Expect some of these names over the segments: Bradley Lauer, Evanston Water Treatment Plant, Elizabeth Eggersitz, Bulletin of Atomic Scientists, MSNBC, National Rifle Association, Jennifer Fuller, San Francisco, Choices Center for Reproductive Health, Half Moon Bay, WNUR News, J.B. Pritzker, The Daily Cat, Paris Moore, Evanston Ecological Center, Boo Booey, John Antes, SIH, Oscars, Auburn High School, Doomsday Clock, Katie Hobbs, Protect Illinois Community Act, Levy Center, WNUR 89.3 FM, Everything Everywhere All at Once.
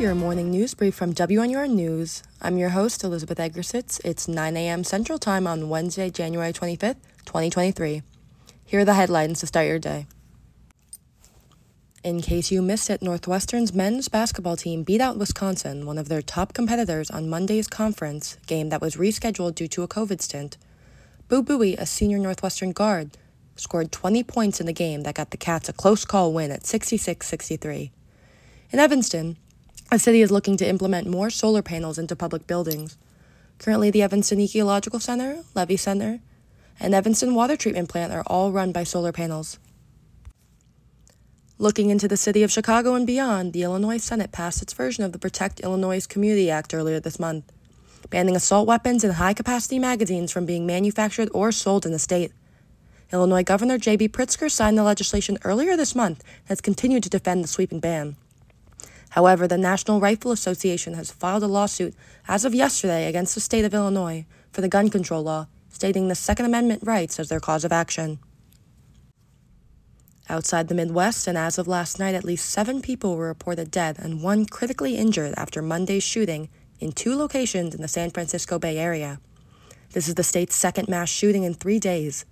your morning news brief from WNUR News. I'm your host, Elizabeth Eggersitz. It's 9 a.m. Central Time on Wednesday, January 25th, 2023. Here are the headlines to start your day. In case you missed it, Northwestern's men's basketball team beat out Wisconsin, one of their top competitors, on Monday's conference game that was rescheduled due to a COVID stint. Boo Booey, a senior Northwestern guard, scored 20 points in the game that got the Cats a close call win at 66-63. In Evanston, the city is looking to implement more solar panels into public buildings. Currently, the Evanston Ecological Center, Levy Center, and Evanston Water Treatment Plant are all run by solar panels. Looking into the city of Chicago and beyond, the Illinois Senate passed its version of the Protect Illinois Community Act earlier this month, banning assault weapons and high-capacity magazines from being manufactured or sold in the state. Illinois Governor J.B. Pritzker signed the legislation earlier this month and has continued to defend the sweeping ban. However, the National Rifle Association has filed a lawsuit as of yesterday against the state of Illinois for the gun control law, stating the Second Amendment rights as their cause of action. Outside the Midwest, and as of last night, at least 7 people were reported dead and 1 critically injured after Monday's shooting in 2 locations in the San Francisco Bay Area. This is the state's second mass shooting in 3 days.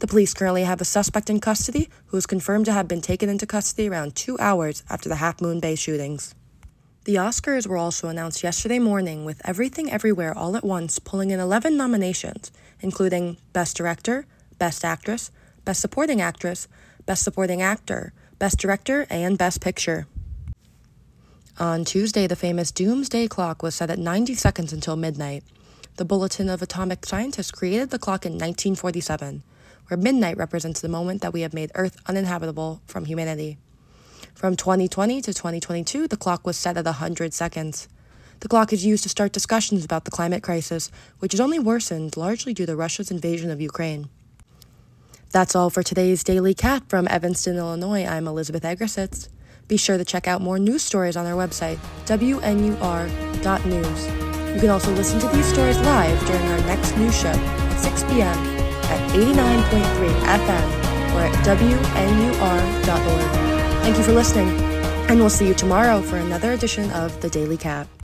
The police currently have a suspect in custody who is confirmed to have been taken into custody around 2 hours after the Half Moon Bay shootings. The Oscars were also announced yesterday morning, with Everything Everywhere All at Once pulling in 11 nominations, including Best Director, Best Actress, Best Supporting Actress, Best Supporting Actor, Best Director, and Best Picture. On Tuesday, the famous Doomsday Clock was set at 90 seconds until midnight. The Bulletin of Atomic Scientists created the clock in 1947, where midnight represents the moment that we have made Earth uninhabitable from humanity. From 2020 to 2022, the clock was set at 100 seconds. The clock is used to start discussions about the climate crisis, which is only worsened largely due to Russia's invasion of Ukraine. That's all for today's Daily Cat from Evanston, Illinois. I'm Elizabeth Eggersitz. Be sure to check out more news stories on our website, WNUR.news. You can also listen to these stories live during our next news show at 6 p.m. at 89.3 FM or at WNUR.org. Thank you for listening, and we'll see you tomorrow for another edition of The Daily Cat.